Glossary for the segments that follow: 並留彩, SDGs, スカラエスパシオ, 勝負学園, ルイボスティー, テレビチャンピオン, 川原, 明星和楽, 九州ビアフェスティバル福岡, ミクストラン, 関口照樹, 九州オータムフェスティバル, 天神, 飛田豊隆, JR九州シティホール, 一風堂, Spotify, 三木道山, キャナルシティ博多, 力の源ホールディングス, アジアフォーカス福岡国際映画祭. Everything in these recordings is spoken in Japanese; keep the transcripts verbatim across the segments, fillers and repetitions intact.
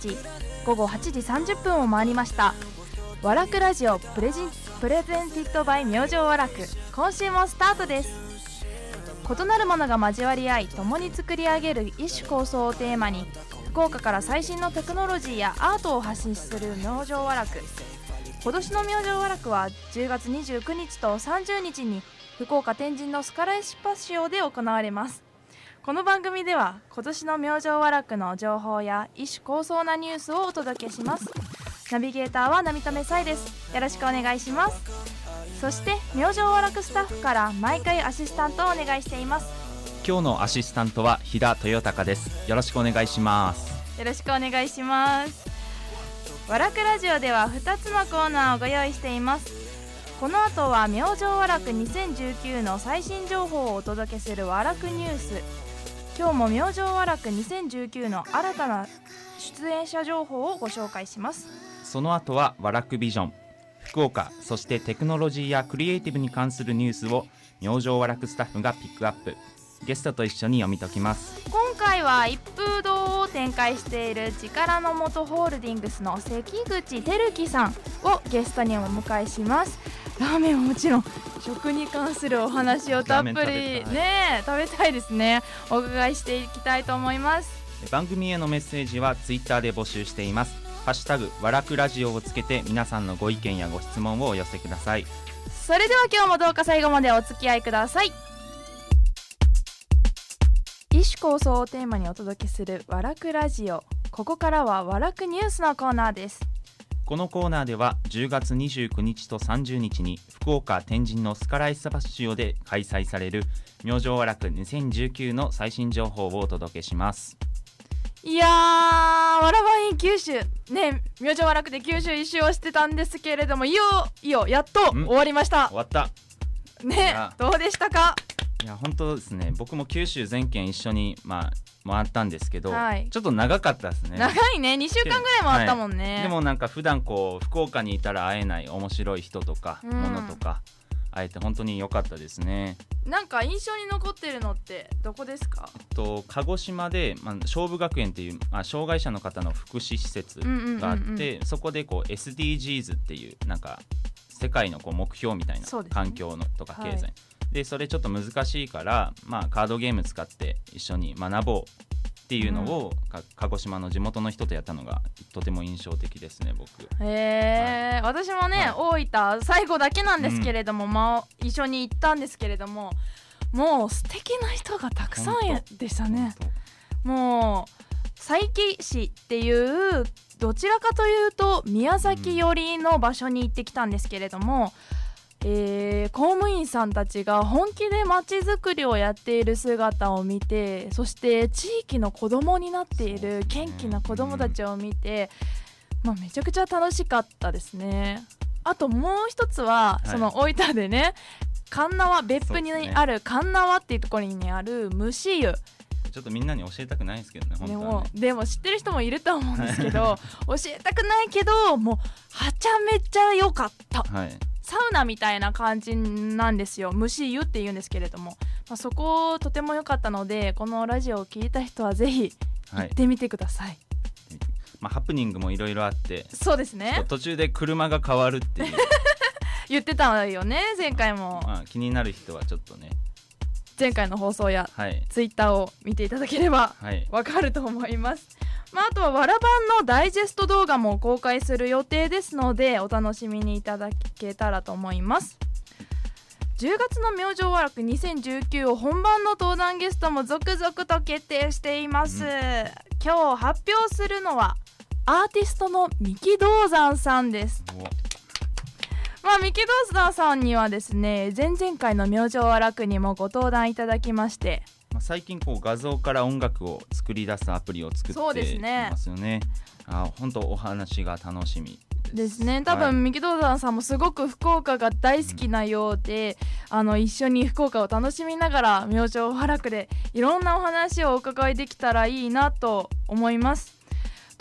にじゅうににち午後はちじさんじゅっぷんを回りました。和楽ラジオプレジプレゼンティッドバイ明星和楽、今週もスタートです。異なるものが交わり合い、共に作り上げる一種構想をテーマに、福岡から最新のテクノロジーやアートを発信する明星和楽。今年の明星和楽はじゅうがつにじゅうくにちとさんじゅうにちに福岡天神のスカラエシパシオで行われます。この番組では今年の明星和楽の情報や一種高層なニュースをお届けします。ナビゲーターは並留彩です。よろしくお願いします。そして明星和楽スタッフから毎回アシスタントをお願いしています。今日のアシスタントは飛田豊隆です。よろしくお願いします。よろしくお願いします。和楽ラジオではふたつのコーナーをご用意しています。この後は明星和楽にせんじゅうきゅうの最新情報をお届けする和楽ニュース。今日も明星和楽にせんじゅうきゅうの新たな出演者情報をご紹介します。その後は和楽ビジョン福岡、そしてテクノロジーやクリエイティブに関するニュースを明星和楽スタッフがピックアップ、ゲストと一緒に読み解きます。今回は一風堂を展開している力の元ホールディングスの関口照樹さんをゲストにお迎えします。ラーメンはもちろん食に関するお話をたっぷり食べたい、ね、食べたいですね、お伺いしていきたいと思います。番組へのメッセージはツイッターで募集しています。ハッシュタグ和楽ラジオをつけて皆さんのご意見やご質問をお寄せください。それでは今日もどうか最後までお付き合いください。一種構想をテーマにお届けする和楽ラジオ。ここからは和楽ニュースのコーナーです。このコーナーではじゅうがつにじゅうくにちとさんじゅうにちに福岡天神のスカラエスパシオで開催される明星和楽にせんじゅうきゅうの最新情報をお届けします。いやー、わらばい九州ね、明星和楽で九州一周をしてたんですけれども、いよいよやっと終わりました。終わったね、どうでしたか？いや本当ですね、僕も九州全県一緒に、まあ、回ったんですけど、はい、ちょっと長かったですね。長いね、にしゅうかんぐらい回ったもんね、はい、でもなんか普段こう福岡にいたら会えない面白い人とかものとか会えて本当に良かったですね。なんか印象に残ってるのってどこですか？えっと、鹿児島で、まあ、勝負学園っていう、まあ、障害者の方の福祉施設があって、うんうんうんうん、そこでこう エスディージーズ っていうなんか世界のこう目標みたいな、ね、環境のとか経済、はいでそれちょっと難しいから、まあ、カードゲーム使って一緒に学ぼうっていうのを、うん、鹿児島の地元の人とやったのがとても印象的ですね、僕。へー、はい、私もね、はい、大分最後だけなんですけれども、うんまあ、一緒に行ったんですけれども、もう素敵な人がたくさんでしたね。もう佐伯市っていうどちらかというと宮崎寄りの場所に行ってきたんですけれども、うんえー、公務員さんたちが本気で街づくりをやっている姿を見て、そして地域の子どもになっている元気な子どもたちを見て、まあ、めちゃくちゃ楽しかったですね。あともう一つは、はい、その大分でね神縄、別府にある神縄っていうところにある虫湯、ちょっとみんなに教えたくないですけどね、本当はね。でも、でも知ってる人もいると思うんですけど教えたくないけどもうはちゃめちゃ良かった、はい、サウナみたいな感じなんですよ。蒸し湯って言うんですけれども、まあ、そことても良かったので、このラジオを聞いた人はぜひ行ってみてください、はい。まあ、ハプニングもいろいろあって、そうですね、途中で車が変わるっていう言ってたよね、前回も、まあ、気になる人はちょっとね前回の放送や、はい、ツイッターを見ていただければわかると思います、はい。まあ、あとはわらばんのダイジェスト動画も公開する予定ですので、お楽しみにいただけたらと思います。じゅうがつの明星和楽にせんじゅうきゅうを本番の登壇ゲストも続々と決定しています、うん、今日発表するのはアーティストの三木道山さんです。まあ、三木道山さんにはですね、前々回の明星和楽にもご登壇いただきまして、最近こう画像から音楽を作り出すアプリを作っていますよね。本当、ね、お話が楽しみですね。多分三木道山さんもすごく福岡が大好きなようで、うん、あの一緒に福岡を楽しみながら明星和楽でいろんなお話をお伺いできたらいいなと思います。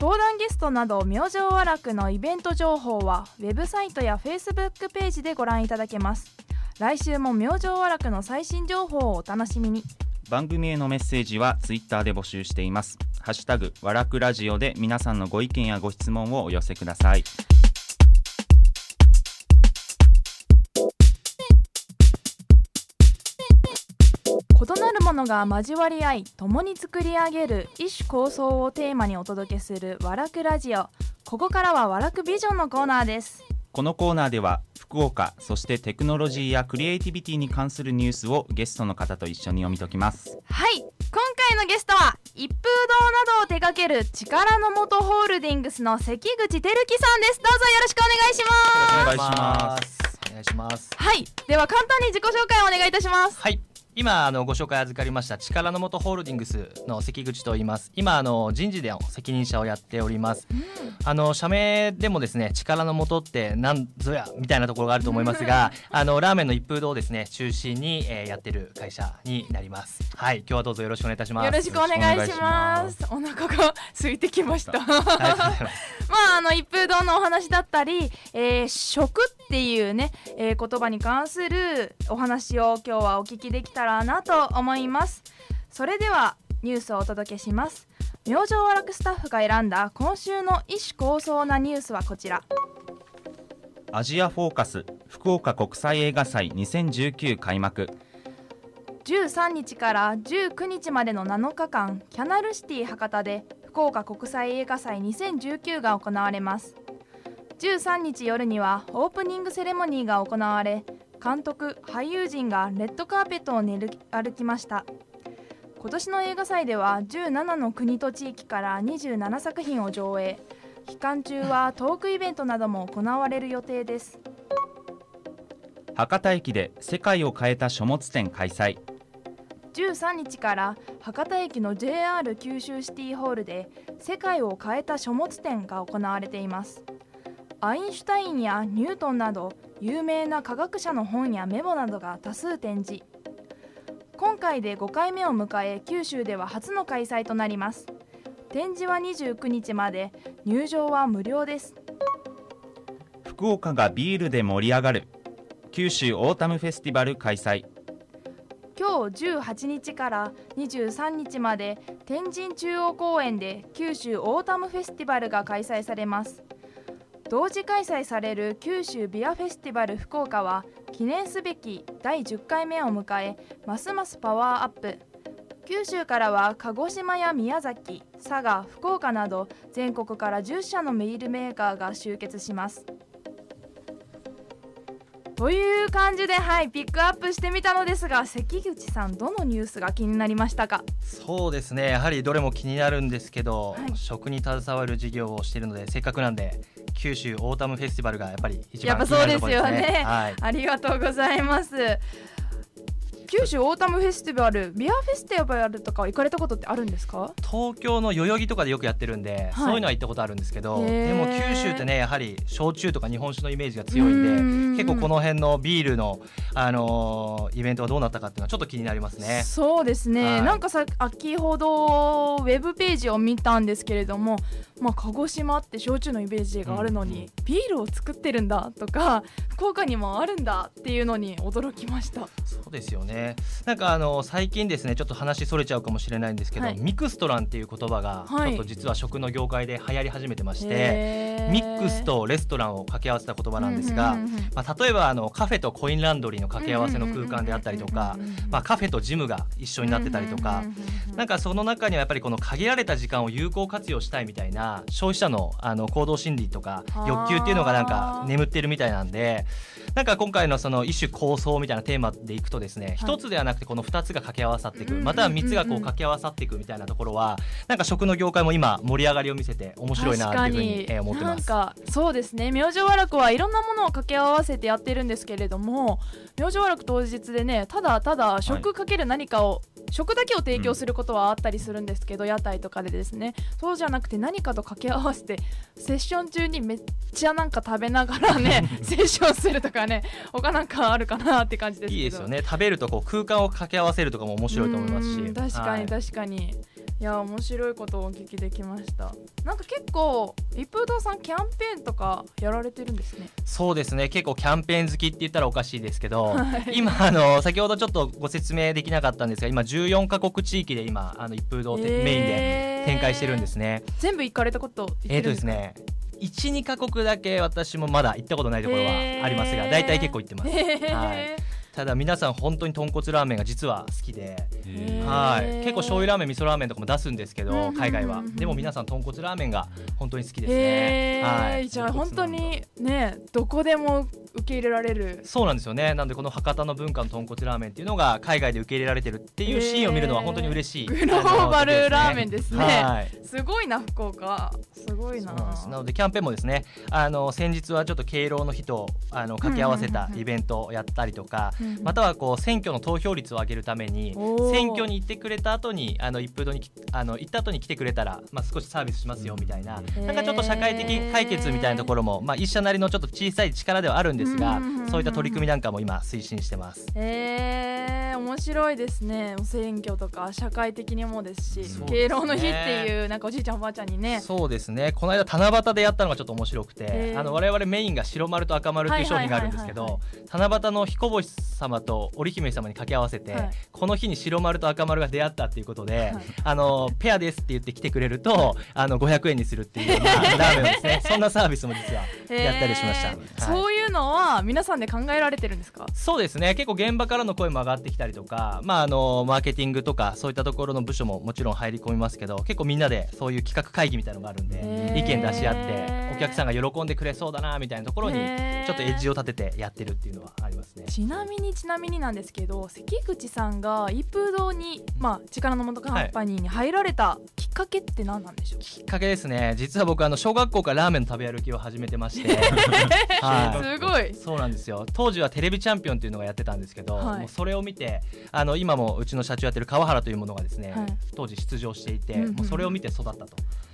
登壇ゲストなど明星和楽のイベント情報はウェブサイトやフェイスブックページでご覧いただけます。来週も明星和楽の最新情報をお楽しみに。番組へのメッセージはツイッターで募集しています。ハッシュタグわらくラジオで皆さんのご意見やご質問をお寄せください。異なるものが交わり合い、共に作り上げる異種構想をテーマにお届けするわらくラジオ。ここからはわらくビジョンのコーナーです。このコーナーでは福岡、そしてテクノロジーやクリエイティビティに関するニュースをゲストの方と一緒に読み解きます。はい、今回のゲストは一風堂などを手掛ける力の元ホールディングスの関口照樹さんです。どうぞよろしくお願いします。よろしくお願いします。お願いします。はい、では簡単に自己紹介をお願いいたします。はい、今あのご紹介預かりました力の元ホールディングスの関口と言います。今あの人事での責任者をやっております、うん、あの社名でもですね、力の元ってなんぞやみたいなところがあると思いますがあのラーメンの一風堂をですね中心に、えー、やってる会社になります。はい、今日はどうぞよろしくお願いいたします。よろしくお願いします。お腹が空いてきました。まああの一風堂のお話だったり、えー、食っていうね、えー、言葉に関するお話を今日はお聞きできたらなと思います。それではニュースをお届けします。明星和楽スタッフが選んだ今週の異種高層なニュースはこちら。アジアフォーカス福岡国際映画祭にせんじゅうきゅう開幕。じゅうさんにちからじゅうくにちまでのなのかかん、キャナルシティ博多で福岡国際映画祭にせんじゅうきゅうが行われます。じゅうさんにち夜にはオープニングセレモニーが行われ、監督・俳優陣がレッドカーペットを練り歩きました。今年の映画祭ではじゅうななの国と地域からにじゅうななさくひんを上映。期間中はトークイベントなども行われる予定です。博多駅で世界を変えた書物展開催。じゅうさんにちから博多駅の ジェイアール 九州シティホールで世界を変えた書物展が行われています。アインシュタインやニュートンなど有名な科学者の本やメモなどが多数展示。今回でごかいめを迎え、九州では初の開催となります。展示はにじゅうくにちまで、入場は無料です。福岡がビールで盛り上がる九州オータムフェスティバル開催。今日じゅうはちにちからにじゅうさんにちまで天神中央公園で九州オータムフェスティバルが開催されます。同時開催される九州ビアフェスティバル福岡は記念すべきだいじゅっかいめを迎え、ますますパワーアップ。九州からは鹿児島や宮崎、佐賀、福岡など全国からじゅっしゃのビールメーカーが集結します。という感じで、はい、ピックアップしてみたのですが、関口さん、どのニュースが気になりましたか？そうですね、やはりどれも気になるんですけど、はい、食に携わる事業をしているので、せっかくなんで九州オータムフェスティバルがやっぱり一番気になるところですね。やっぱそうですよね、はい、ありがとうございます。九州オータムフェスティバル、ビアフェスティバルとか行かれたことってあるんですか？東京の代々木とかでよくやってるんで、はい、そういうのは行ったことあるんですけど、でも九州ってね、やはり焼酎とか日本酒のイメージが強いんで、ん結構この辺のビールの、あのー、イベントがどうなったかっていうのはちょっと気になりますね。そうですね、はい、なんか先ほどウェブページを見たんですけれども、まあ、鹿児島って焼酎のイメージがあるのに、うん、ビールを作ってるんだとか、福岡にもあるんだっていうのに驚きました。そうですよね。なんかあの最近ですね、ちょっと話それちゃうかもしれないんですけど、はい、ミクストランっていう言葉がちょっと実は食の業界で流行り始めてまして、はい、ミックスとレストランを掛け合わせた言葉なんですが、うんうんうんうん、まあ、例えばあのカフェとコインランドリーの掛け合わせの空間であったりとか、まあ、カフェとジムが一緒になってたりとか、なんかその中にはやっぱりこの限られた時間を有効活用したいみたいな消費者の、あの行動心理とか欲求っていうのがなんか眠ってるみたいなんで、なんか今回のその異種構想みたいなテーマでいくとですね、一つではなくてこのふたつが掛け合わさっていく、またはみっつがこう掛け合わさっていくみたいなところは、なんか食の業界も今盛り上がりを見せて面白いなというふうに思ってます。なんかそうですね、明星和楽はいろんなものを掛け合わせてやってるんですけれども、明星和楽当日でね、ただただ食かける何かを、はい、食だけを提供することはあったりするんですけど、うん、屋台とかでですね、そうじゃなくて何かと掛け合わせてセッション中にめっちゃなんか食べながらねセッションするとかね、他なんかあるかなって感じですけど。いいですよね、食べるとこう空間を掛け合わせるとかも面白いと思いますし。確かに確かに、はい、いや面白いことをお聞きできました。なんか結構一風堂さんキャンペーンとかやられてるんですね。そうですね、結構キャンペーン好きって言ったらおかしいですけど、はい、今あの先ほどちょっとご説明できなかったんですが、今じゅうよんかこく地域で今あの一風堂て、えー、メインで展開してるんですね。全部行かれたこと言ってるんですか。えーとですね、いち、にかこくだけ私もまだ行ったことないところはありますが、大体結構行ってます、はい、ただ皆さん本当に豚骨ラーメンが実は好きで、はい、結構醤油ラーメン味噌ラーメンとかも出すんですけど、海外はでも皆さん豚骨ラーメンが本当に好きですね、はい、じゃあ本当にねどこでも受け入れられる。そうなんですよね。なのでこの博多の文化の豚骨ラーメンっていうのが海外で受け入れられてるっていうシーンを見るのは本当に嬉しい、えー、グローバルラーメンですね、はい、すごいな福岡、すごいな。 そうなんです。なのでキャンペーンもですね、あの先日はちょっと敬老の日とあの掛け合わせたイベントをやったりとか、うんうんうんうん、またはこう選挙の投票率を上げるために選挙に行ってくれた後にあの一風堂にあの行った後に来てくれたら、まあ、少しサービスしますよみたいな、えー、なんかちょっと社会的解決みたいなところも、まあ、一社なりのちょっと小さい力ではあるんですですが、そういった取り組みなんかも今推進してます。えー、面白いですね。選挙とか社会的にもですし、ですね、敬老の日っていうなんかおじいちゃんおばあちゃんにね。そうですね、この間七夕でやったのがちょっと面白くて、えー、あの我々メインが白丸と赤丸っていう商品があるんですけど、七夕の彦星様と織姫様に掛け合わせて、はい、この日に白丸と赤丸が出会ったっていうことで、はい、あのペアですって言って来てくれるとあのごひゃくえんにするっていう、まあ、ラーメンですね。そんなサービスも実はやったりしました、えーはい、そういうのは皆さんで考えられてるんですか。そうですね、結構現場からの声も上がってきたりとか、まあ、あのマーケティングとかそういったところの部署ももちろん入り込みますけど、結構みんなでそういう企画会議みたいなのがあるんで、意見出し合ってお客さんが喜んでくれそうだなみたいなところにちょっとエッジを立ててやってるっていうのはありますね。ちなみにちなみになんですけど、関口さんが一風堂に、まあ、力の元カンパニーに入られたきっかけって何なんでしょう。はい、きっかけですね、実は僕あの小学校からラーメンの食べ歩きを始めてまして、はい、すごい。そうなんですよ、当時はテレビチャンピオンっていうのがやってたんですけど、はい、もうそれを見てあの今もうちの社長やってる川原というものがですね、はい、当時出場していて、うんうん、もうそれを見て育ったと。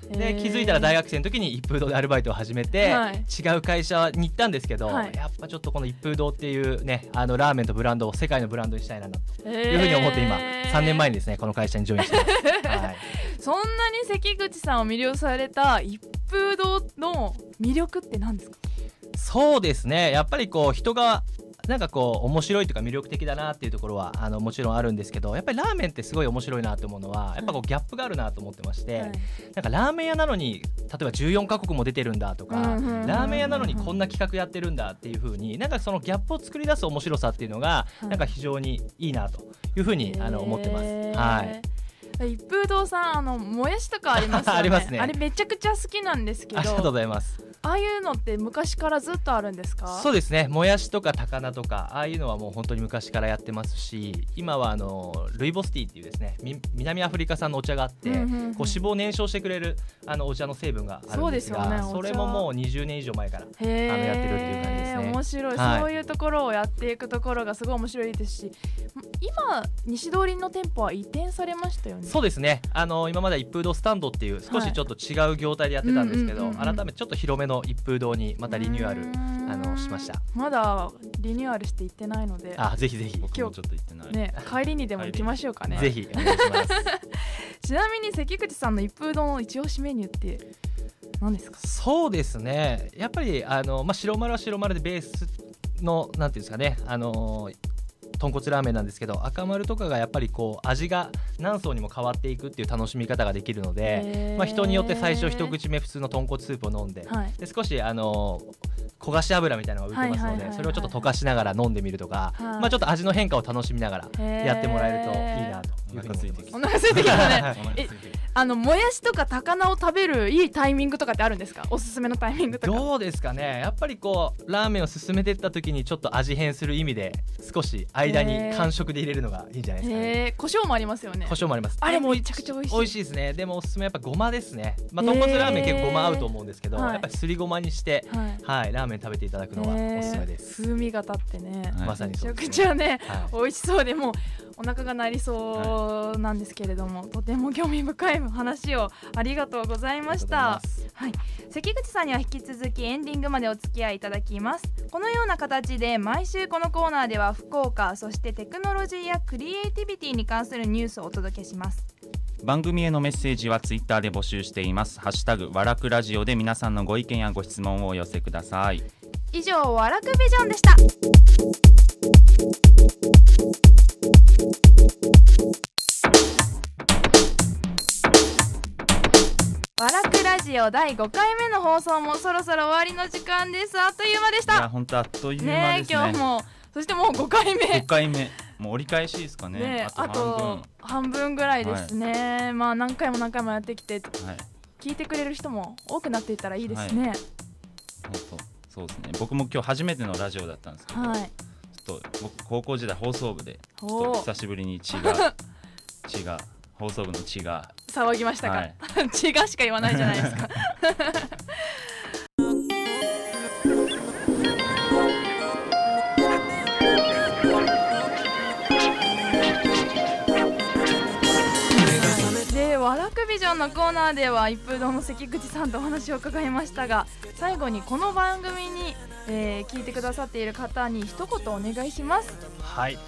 で気づいたら大学生の時に一風堂でアルバイトを始めて、はい、違う会社に行ったんですけど、はい、やっぱちょっとこの一風堂っていうねあのラーメンとブランドを世界のブランドにしたいなというふうに思って、今さんねんまえにですねこの会社にジョインして、はい、そんなに関口さんを魅了された一風堂の魅力って何ですか。そうですね、やっぱりこう人がなんかこう面白いとか魅力的だなっていうところはあのもちろんあるんですけど、やっぱりラーメンってすごい面白いなと思うのはやっぱこうギャップがあるなと思ってまして、はい、なんかラーメン屋なのに例えばじゅうよんかこくも出てるんだとか、うんうんうんうん、ラーメン屋なのにこんな企画やってるんだっていう風になんかそのギャップを作り出す面白さっていうのがなんか非常にいいなという風にあの思ってます。はい一風堂さんあのもやしとかありますよね。ありますね。あれめちゃくちゃ好きなんですけど。ありがとうございます。ああいうのって昔からずっとあるんですか。そうですね、もやしとか高菜とかああいうのはもう本当に昔からやってますし、今はあのルイボスティーっていうですね南アフリカ産のお茶があって、うんうんうん、こう脂肪を燃焼してくれるあのお茶の成分があるんですが、 そうですよね、それももうにじゅうねんいじょう前からあのやってるっていう感じですね。面白い、はい、そういうところをやっていくところがすごい面白いですし、今西通りの店舗は移転されましたよね。そうですね、あの今まで一風堂スタンドっていう少しちょっと違う業態でやってたんですけど、はいうんうんうん、改めてちょっと広めの一風堂にまたリニューアルあのしました。まだリニューアルして行ってないので、あぜひぜひ今日ちょっと行ってない、ね、帰りにでも行きましょうかね。ぜひお願いしますちなみに関口さんの一風堂の一押しメニューって何ですか。そうですね、やっぱりあの、まあ、白丸は白丸でベースのなんていうんですかね、あの豚骨ラーメンなんですけど、赤丸とかがやっぱりこう味が何層にも変わっていくっていう楽しみ方ができるので、まあ、人によって最初一口目普通の豚骨スープを飲んで、はい、で少しあの焦がし油みたいなのが浮いてますので、それをちょっと溶かしながら飲んでみるとか、はいまあ、ちょっと味の変化を楽しみながらやってもらえるといいなというふうに思います。お腹空いてきたねえあのもやしとか高菜を食べるいいタイミングとかってあるんですか。おすすめのタイミングとかどうですかね。やっぱりこうラーメンを進めていった時にちょっと味変する意味で少し間に間食で入れるのがいいんじゃないですかね。胡椒もありますよね。胡椒もあります。あれもめちゃくちゃ美味しい美味しいですね。でもおすすめやっぱごまですね。まあ、豚骨ラーメン結構ごま合うと思うんですけど、はい、やっぱりすりごまにして、はいはい、ラーメン食べていただくのがおすすめです。風味が立ってね、はい、まさにそうですね。めちゃくちゃね、はい、美味しそうでもうお腹が鳴りそうことなんですけれども、とても興味深い話をありがとうございました。はい、関口さんには引き続きエンディングまでお付き合いいただきます。このような形で毎週このコーナーでは福岡、そしてテクノロジーやクリエイティビティに関するニュースをお届けします。番組へのメッセージはツイッターで募集しています。ハッシュタグわらくラジオで皆さんのご意見やご質問をお寄せください。以上、わらくビジョンでした。わらくラジオだいごかいめの放送もそろそろ終わりの時間です。あっという間でした。いや、本当あっという間ですね。ね、今日もそしてもうごかいめごかいめもう折り返しですか ね, ねあと半 分, 半分ぐらいですね、はい、まあ何回も何回もやってきて、はい、聞いてくれる人も多くなっていったらいいですね、はい、そうそうですね。僕も今日初めてのラジオだったんですけど、はい、ちょっと僕高校時代放送部でちょっと久しぶりに血が血が放送部の血が騒ぎましたか、はい、血がしか言わないじゃないですかわらくビジョンのコーナーでは一風堂の関口さんとお話を伺いましたが、最後にこの番組に、えー、聞いてくださっている方に一言お願いします。はい、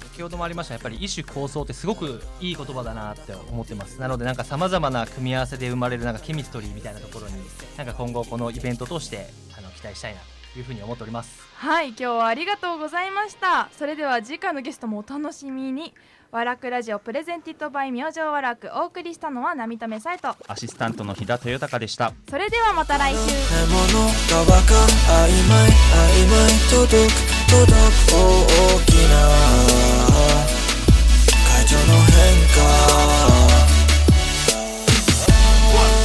先ほどもありましたやっぱり異種構想ってすごくいい言葉だなって思ってます。なのでなんか様々な組み合わせで生まれるなんかケミストリーみたいなところになんか今後このイベントを通してあの期待したいなというふうに思っております。はい、今日はありがとうございました。それでは次回のゲストもお楽しみに。わらくラジオプレゼンティットバイ明星わらく、お送りしたのは並留紗友とアシスタントの飛田豊隆でした。それではまた来週。獲物がわかん曖昧曖昧届く届く大きな会場の変化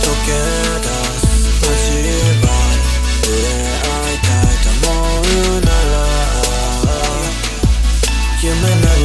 溶け出す始まり触れ合いたいと思うなら夢なら